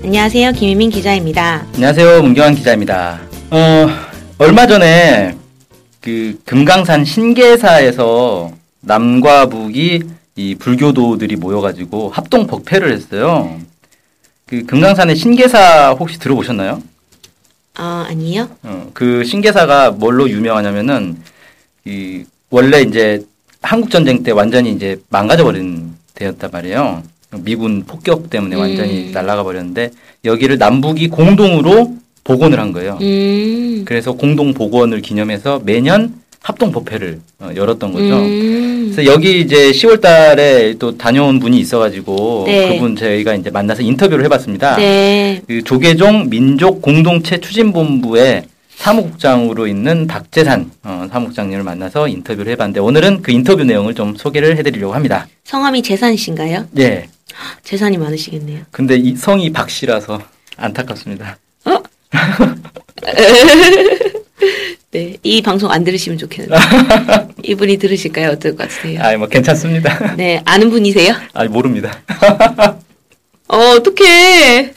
안녕하세요. 김유민 기자입니다. 안녕하세요. 문경환 기자입니다. 얼마 전에 그 금강산 신계사에서 남과 북이 이 불교도들이 모여가지고 합동 법회를 했어요. 그 금강산의 신계사 혹시 들어보셨나요? 아니요. 그 신계사가 뭘로 유명하냐면은 이 원래 이제 한국 전쟁 때 완전히 이제 망가져버린 데였단 말이에요. 미군 폭격 때문에 완전히 날아가 버렸는데 여기를 남북이 공동으로 복원을 한 거예요. 그래서 공동 복원을 기념해서 매년 합동 법회를 열었던 거죠. 그래서 여기 이제 10월 달에 또 다녀온 분이 있어가지고 네. 그분 저희가 이제 만나서 인터뷰를 해봤습니다. 네. 그 조계종 민족 공동체 추진본부의 사무국장으로 있는 박재산 사무국장님을 만나서 인터뷰를 해봤는데 오늘은 그 인터뷰 내용을 좀 소개를 해드리려고 합니다. 성함이 재산이신가요? 네. 재산이 많으시겠네요. 근데 이 성이 박씨라서 안타깝습니다. 네, 이 방송 안 들으시면 좋겠는데 이분이 들으실까요? 어떨 것 같으세요? 아니 뭐 괜찮습니다. 네, 아는 분이세요? 아니 모릅니다. 어떡해.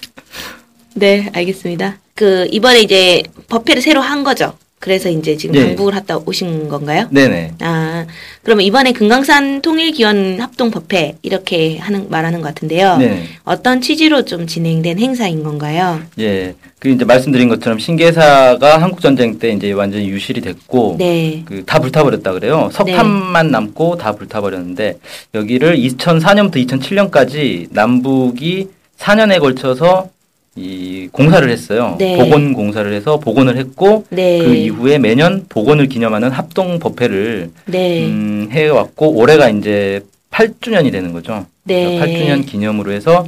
네, 알겠습니다. 그 이번에 이제 법회를 새로 한 거죠. 그래서 이제 지금 네. 강북을 갔다 오신 건가요? 네네. 아, 그러면 이번에 금강산 통일기원 합동 법회 이렇게 말하는 것 같은데요. 네. 어떤 취지로 좀 진행된 행사인 건가요? 예, 그 이제 말씀드린 것처럼 신계사가 한국 전쟁 때 이제 완전히 유실이 됐고, 네. 그 다 불타버렸다 그래요. 석판만 네. 남고 다 불타버렸는데 여기를 2004년부터 2007년까지 남북이 4년에 걸쳐서 이 공사를 했어요. 네. 복원 공사를 해서 복원을 했고 네. 그 이후에 매년 복원을 기념하는 합동 법회를 네. 해왔고 올해가 이제 8주년이 되는 거죠. 네. 8주년 기념으로 해서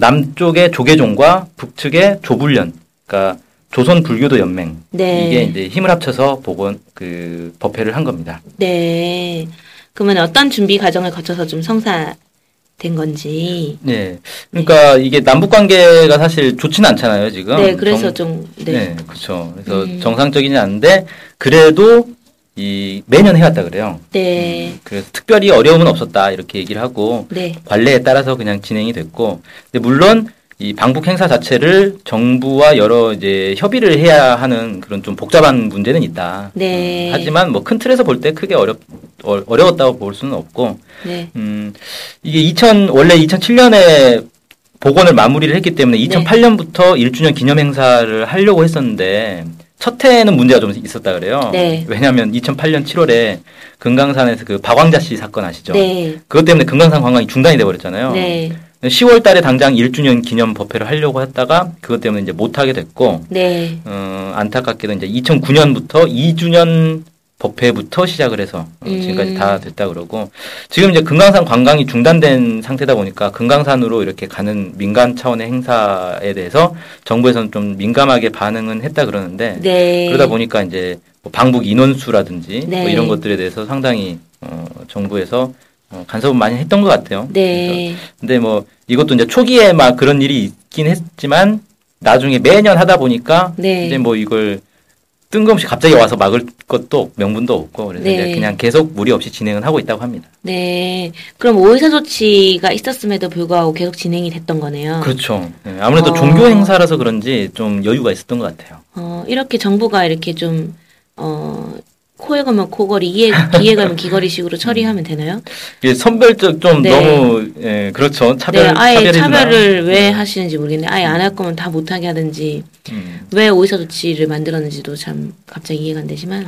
남쪽의 조계종과 북측의 조불련, 그러니까 조선불교도연맹 네. 이게 이제 힘을 합쳐서 복원 그 법회를 한 겁니다. 네. 그러면 어떤 준비 과정을 거쳐서 좀 된 건지. 네. 그러니까 네. 이게 남북 관계가 사실 좋지는 않잖아요, 지금. 네, 그래서 네. 네, 그렇죠. 그래서 정상적이지 않은데 그래도 이 매년 해왔다 그래요. 네. 그래서 특별히 어려움은 없었다 이렇게 얘기를 하고 네. 관례에 따라서 그냥 진행이 됐고, 근데 물론 이 방북 행사 자체를 정부와 여러 이제 협의를 해야 하는 그런 좀 복잡한 문제는 있다. 네. 하지만 뭐 큰 틀에서 볼 때 크게 어려웠다고 볼 수는 없고. 네. 이게 원래 2007년에 복원을 마무리를 했기 때문에 2008년부터 네. 1주년 기념 행사를 하려고 했었는데 첫 해에는 문제가 좀 있었다 그래요. 네. 왜냐하면 2008년 7월에 금강산에서 그 박왕자 씨 사건 아시죠? 네. 그것 때문에 금강산 관광이 중단이 돼버렸잖아요. 네. 10월 달에 당장 1주년 기념 법회를 하려고 했다가 그것 때문에 이제 못하게 됐고. 네. 안타깝게도 이제 2009년부터 2주년 법회부터 시작을 해서 지금까지 다 됐다 그러고, 지금 이제 금강산 관광이 중단된 상태다 보니까 금강산으로 이렇게 가는 민간 차원의 행사에 대해서 정부에서는 좀 민감하게 반응은 했다 그러는데 네. 그러다 보니까 이제 방북 인원수라든지 네. 뭐 이런 것들에 대해서 상당히 정부에서 간섭은 많이 했던 것 같아요. 네. 근데 뭐 이것도 이제 초기에 막 그런 일이 있긴 했지만 나중에 매년 하다 보니까 네. 이제 뭐 이걸 뜬금없이 갑자기 와서 막을 것도 명분도 없고 그래서 네. 그냥 계속 무리 없이 진행은 하고 있다고 합니다. 네. 그럼 오의사 조치가 있었음에도 불구하고 계속 진행이 됐던 거네요. 그렇죠. 네. 아무래도 종교 행사라서 그런지 좀 여유가 있었던 것 같아요. 이렇게 정부가 이렇게 좀 코에 가면 코걸이, 귀에 가면 귀걸이식으로 처리하면 되나요? 이게 선별적 좀 네. 너무 예, 그렇죠. 네, 아예 차별을 왜 하시는지 모르겠네요. 아예 안 할 거면 다 못하게 하든지 왜 오의사 조치를 만들었는지도 참 갑자기 이해가 안 되지만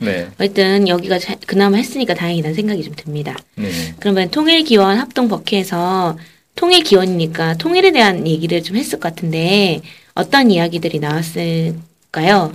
네. 어쨌든 여기가 그나마 했으니까 다행이라는 생각이 좀 듭니다. 네. 그러면 통일기원 합동 법회에서 통일기원이니까 통일에 대한 얘기를 좀 했을 것 같은데 어떤 이야기들이 나왔을까요?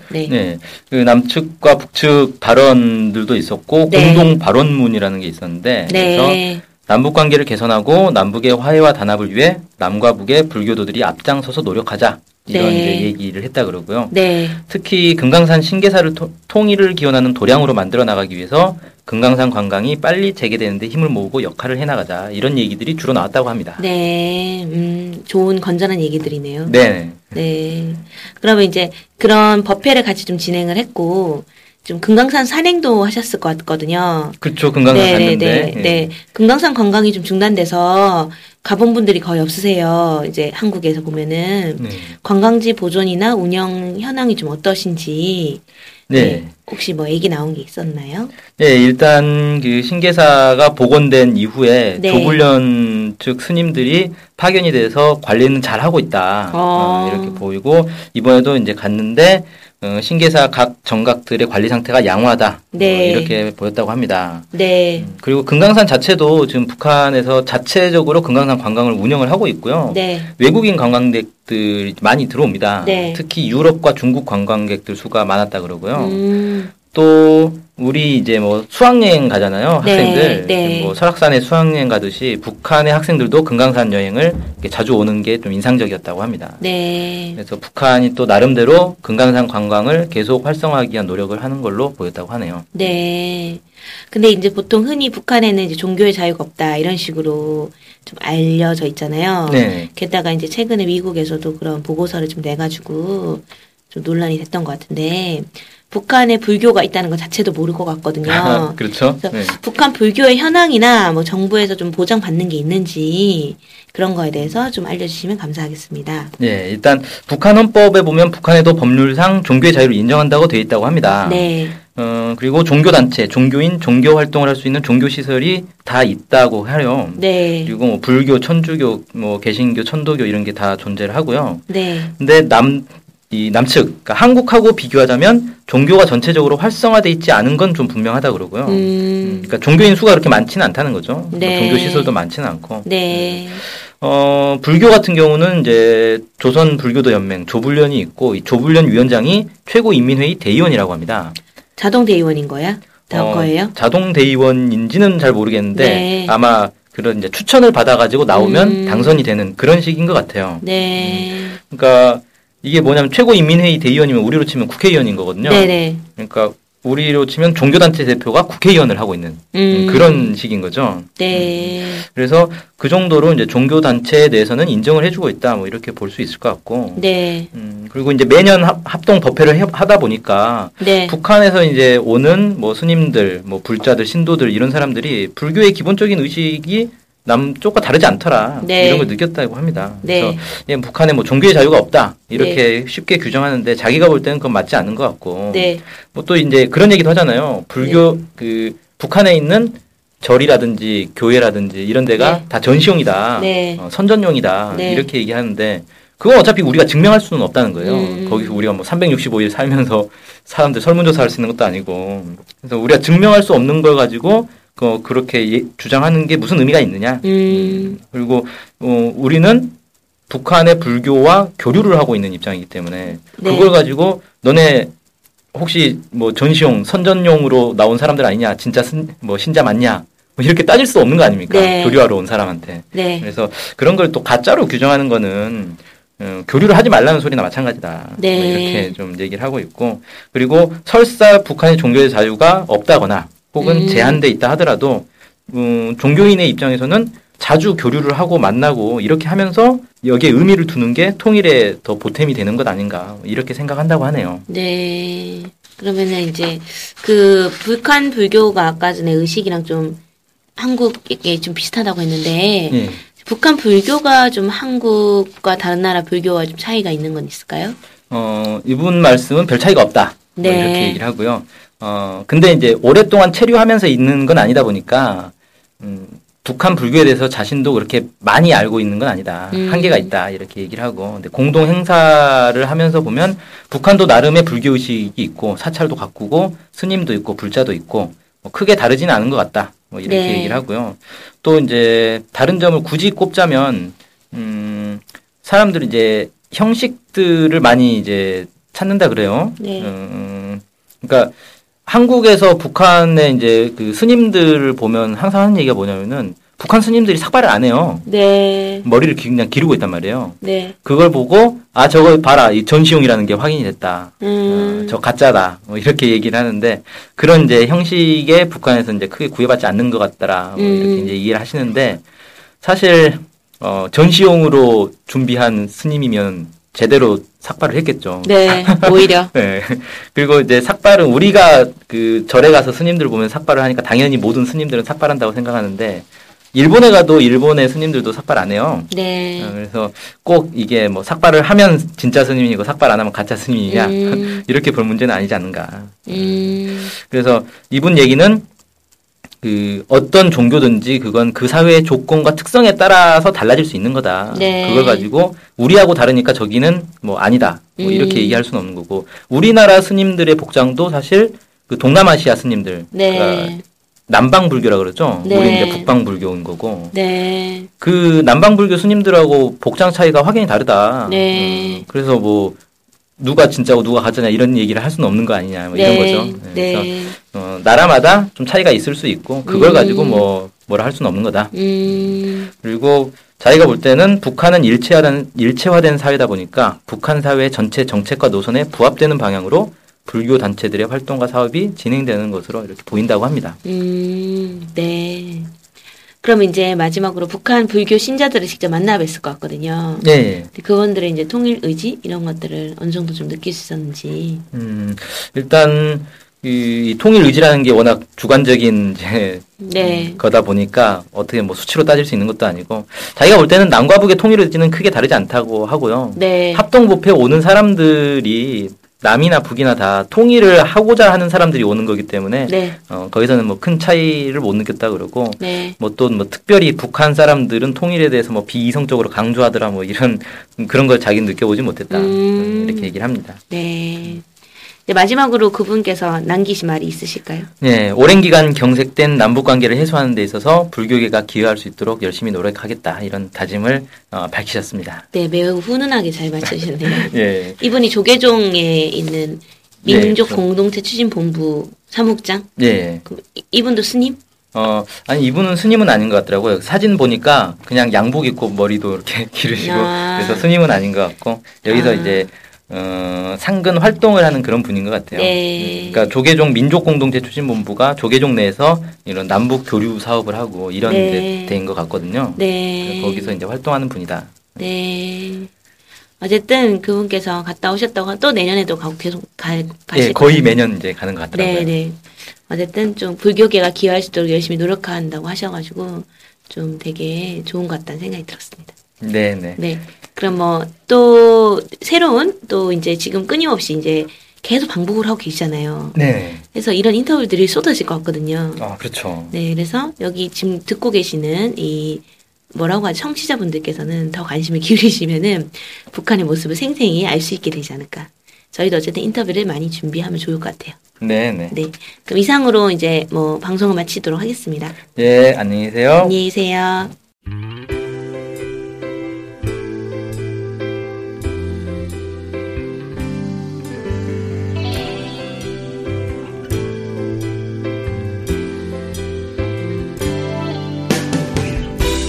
네. 네. 그 남측과 북측 발언들도 있었고 네. 공동 발언문이라는 게 있었는데 네. 그래서 남북관계를 개선하고 남북의 화해와 단합을 위해 남과 북의 불교도들이 앞장서서 노력하자 이런 네. 이제 얘기를 했다 그러고요. 네. 특히 금강산 신계사를 통일을 기원하는 도량으로 만들어 나가기 위해서 금강산 관광이 빨리 재개되는 데 힘을 모으고 역할을 해나가자 이런 얘기들이 주로 나왔다고 합니다. 네. 좋은 건전한 얘기들이네요. 네. 네. 그러면 이제 그런 법회를 같이 좀 진행을 했고 좀 금강산 산행도 하셨을 것 같거든요. 그렇죠. 금강산 네, 갔는데. 네, 네. 금강산 관광이 좀 중단돼서 가본 분들이 거의 없으세요. 이제 한국에서 보면은 네. 관광지 보존이나 운영 현황이 좀 어떠신지. 네. 네. 혹시 뭐 얘기 나온 게 있었나요? 네, 일단 그 신계사가 복원된 이후에 네. 조불련 측 스님들이 파견이 돼서 관리는 잘 하고 있다. 이렇게 보이고 이번에도 이제 갔는데. 신계사 각 정각들의 관리 상태가 양호하다 네. 이렇게 보였다고 합니다. 네. 그리고 금강산 자체도 지금 북한에서 자체적으로 금강산 관광을 운영을 하고 있고요. 네. 외국인 관광객들이 많이 들어옵니다. 네. 특히 유럽과 중국 관광객들 수가 많았다 그러고요. 또 우리 이제 뭐 수학여행 가잖아요. 학생들. 네, 네. 뭐 설악산에 수학여행 가듯이 북한의 학생들도 금강산 여행을 자주 오는 게 좀 인상적이었다고 합니다. 네. 그래서 북한이 또 나름대로 금강산 관광을 계속 활성화하기 위한 노력을 하는 걸로 보였다고 하네요. 네. 근데 이제 보통 흔히 북한에는 이제 종교의 자유가 없다 이런 식으로 좀 알려져 있잖아요. 네. 게다가 이제 최근에 미국에서도 그런 보고서를 좀 내가지고 좀 논란이 됐던 것 같은데 북한에 불교가 있다는 것 자체도 모를 것 같거든요. 아, 그렇죠. 네. 북한 불교의 현황이나 뭐 정부에서 좀 보장받는 게 있는지 그런 거에 대해서 좀 알려주시면 감사하겠습니다. 네, 일단 북한 헌법에 보면 북한에도 법률상 종교의 자유를 인정한다고 되어 있다고 합니다. 네. 그리고 종교단체, 종교인, 종교활동을 할 수 있는 종교시설이 다 있다고 해요. 네. 그리고 뭐 불교, 천주교, 뭐 개신교, 천도교 이런 게 다 존재를 하고요. 네. 근데 남측, 그러니까 한국하고 비교하자면 종교가 전체적으로 활성화되어 있지 않은 건 좀 분명하다 그러고요. 그러니까 종교인 수가 그렇게 많지는 않다는 거죠. 네. 종교 시설도 많지는 않고. 네. 불교 같은 경우는 이제 조선불교도연맹 조불련이 있고 이 조불련 위원장이 최고인민회의 대의원이라고 합니다. 자동 대의원인 거야? 거예요? 자동 대의원인지는 잘 모르겠는데 네. 아마 그런 이제 추천을 받아가지고 나오면 당선이 되는 그런 식인 것 같아요. 네. 그러니까. 이게 뭐냐면 최고인민회의 대의원이면 우리로 치면 국회의원인 거거든요. 네네. 그러니까 우리로 치면 종교단체 대표가 국회의원을 하고 있는 그런 식인 거죠. 네. 그래서 그 정도로 이제 종교단체에 대해서는 인정을 해주고 있다. 뭐 이렇게 볼 수 있을 것 같고. 네. 그리고 이제 매년 합동 법회를 하다 보니까 네. 북한에서 이제 오는 뭐 스님들, 뭐 불자들, 신도들 이런 사람들이 불교의 기본적인 의식이 남쪽과 다르지 않더라 네. 이런 걸 느꼈다고 합니다. 네. 그래서 예, 북한에 뭐 종교의 자유가 없다 이렇게 네. 쉽게 규정하는데 자기가 볼 때는 그건 맞지 않는 것 같고 네. 뭐 또 이제 그런 얘기도 하잖아요. 불교 네. 그 북한에 있는 절이라든지 교회라든지 이런 데가 네. 다 전시용이다, 네. 선전용이다 네. 이렇게 얘기하는데 그건 어차피 우리가 증명할 수는 없다는 거예요. 거기서 우리가 뭐 365일 살면서 사람들 설문조사할 수 있는 것도 아니고 그래서 우리가 증명할 수 없는 걸 가지고. 그렇게 주장하는 게 무슨 의미가 있느냐. 그리고 우리는 북한의 불교와 교류를 하고 있는 입장이기 때문에 네. 그걸 가지고 너네 혹시 뭐 전시용, 선전용으로 나온 사람들 아니냐, 진짜 뭐 신자 맞냐 뭐 이렇게 따질 수 없는 거 아닙니까? 네. 교류하러 온 사람한테. 네. 그래서 그런 걸 또 가짜로 규정하는 거는 교류를 하지 말라는 소리나 마찬가지다. 네. 뭐 이렇게 좀 얘기를 하고 있고 그리고 설사 북한의 종교의 자유가 없다거나 혹은 제한돼 있다 하더라도 종교인의 입장에서는 자주 교류를 하고 만나고 이렇게 하면서 여기에 의미를 두는 게 통일에 더 보탬이 되는 것 아닌가 이렇게 생각한다고 하네요. 네. 그러면은 이제 그 북한 불교가 아까 전에 의식이랑 좀 한국에 좀 비슷하다고 했는데 네. 북한 불교가 좀 한국과 다른 나라 불교와 좀 차이가 있는 건 있을까요? 이분 말씀은 별 차이가 없다. 네. 뭐 이렇게 얘기를 하고요. 근데 이제 오랫동안 체류하면서 있는 건 아니다 보니까, 북한 불교에 대해서 자신도 그렇게 많이 알고 있는 건 아니다. 한계가 있다. 이렇게 얘기를 하고, 근데 공동 행사를 하면서 보면, 북한도 나름의 불교 의식이 있고, 사찰도 가꾸고, 스님도 있고, 불자도 있고, 뭐 크게 다르지는 않은 것 같다. 뭐 이렇게 네. 얘기를 하고요. 또 이제, 다른 점을 굳이 꼽자면, 사람들이 이제 형식들을 많이 이제 찾는다 그래요. 네. 그러니까, 한국에서 북한의 이제 그 스님들을 보면 항상 하는 얘기가 뭐냐면은 북한 스님들이 삭발을 안 해요. 네. 머리를 그냥 기르고 있단 말이에요. 네. 그걸 보고 아 저거 봐라 이 전시용이라는 게 확인이 됐다. 저 가짜다. 뭐 이렇게 얘기를 하는데 그런 이제 형식에 북한에서 이제 크게 구애받지 않는 것 같더라. 뭐 이렇게 이제 이해를 하시는데 사실 전시용으로 준비한 스님이면 제대로 삭발을 했겠죠. 네, 오히려. 네. 그리고 이제 삭발은 우리가 그 절에 가서 스님들 보면 삭발을 하니까 당연히 모든 스님들은 삭발한다고 생각하는데. 일본에 가도 일본의 스님들도 삭발 안 해요. 네. 그래서 꼭 이게 뭐 삭발을 하면 진짜 스님이고 삭발 안 하면 가짜 스님이냐 이렇게 볼 문제는 아니지 않는가. 그래서 이분 얘기는 그 어떤 종교든지 그건 그 사회의 조건과 특성에 따라서 달라질 수 있는 거다. 네. 그걸 가지고 우리하고 다르니까 저기는 뭐 아니다. 뭐 이렇게 얘기할 수는 없는 거고 우리나라 스님들의 복장도 사실 그 동남아시아 스님들. 네. 남방불교라 그러죠. 네. 우리 이제 북방불교인 거고. 네. 그 남방불교 스님들하고 복장 차이가 확연히 다르다. 네. 그래서 뭐 누가 진짜고 누가 가짜냐 이런 얘기를 할 수는 없는 거 아니냐 뭐 이런 거죠. 네. 그래서 나라마다 좀 차이가 있을 수 있고 그걸 가지고 뭐라 할 수는 없는 거다. 그리고 자기가 볼 때는 북한은 일체화된 사회다 보니까 북한 사회 전체 정책과 노선에 부합되는 방향으로 불교 단체들의 활동과 사업이 진행되는 것으로 이렇게 보인다고 합니다. 네. 그럼 이제 마지막으로 북한 불교 신자들을 직접 만나뵀을 것 같거든요. 네. 그분들의 이제 통일 의지 이런 것들을 어느 정도 좀 느낄 수 있었는지. 일단 이 통일 의지라는 게 워낙 주관적인 이제 네. 거다 보니까 어떻게 뭐 수치로 따질 수 있는 것도 아니고 자기가 볼 때는 남과 북의 통일 의지는 크게 다르지 않다고 하고요. 네. 합동부패 오는 사람들이 남이나 북이나 다 통일을 하고자 하는 사람들이 오는 거기 때문에 네. 거기서는 뭐 큰 차이를 못 느꼈다 그러고 네. 뭐 또 뭐 특별히 북한 사람들은 통일에 대해서 뭐 비이성적으로 강조하더라 뭐 이런 그런 걸 자기는 느껴보지 못했다 이렇게 얘기를 합니다. 네. 네, 마지막으로 그분께서 남기신 말이 있으실까요? 네, 오랜 기간 경색된 남북관계를 해소하는 데 있어서 불교계가 기여할 수 있도록 열심히 노력하겠다 이런 다짐을 밝히셨습니다. 네, 매우 훈훈하게 잘 마치셨네요. 네. 이분이 조계종에 있는 민족공동체 추진본부 사무국장? 네. 이분도 스님? 아니 이분은 스님은 아닌 것 같더라고요. 사진 보니까 그냥 양복 입고 머리도 이렇게 기르시고 그래서 스님은 아닌 것 같고 여기서 이제 상근 활동을 하는 그런 분인 것 같아요. 네. 그러니까 조계종 민족공동체 추진본부가 조계종 내에서 이런 남북 교류 사업을 하고 이런 네. 데인 것 같거든요. 네. 거기서 이제 활동하는 분이다. 네. 어쨌든 그분께서 갔다 오셨다고 또 내년에도 가고 계속 가실 네, 거의 매년 이제 가는 것 같더라고요. 네. 어쨌든 좀 불교계가 기여할 수 있도록 열심히 노력한다고 하셔가지고 좀 되게 좋은 것 같다는 생각이 들었습니다. 네네. 네. 그럼 뭐 또 새로운 또 이제 지금 끊임없이 이제 계속 방북을 하고 계시잖아요. 네. 그래서 이런 인터뷰들이 쏟아질 것 같거든요. 아 그렇죠. 네. 그래서 여기 지금 듣고 계시는 이 뭐라고 하죠? 청취자분들께서는 더 관심을 기울이시면은 북한의 모습을 생생히 알 수 있게 되지 않을까. 저희도 어쨌든 인터뷰를 많이 준비하면 좋을 것 같아요. 네네. 네. 그럼 이상으로 이제 뭐 방송을 마치도록 하겠습니다. 네. 안녕히 계세요. 안녕히 계세요.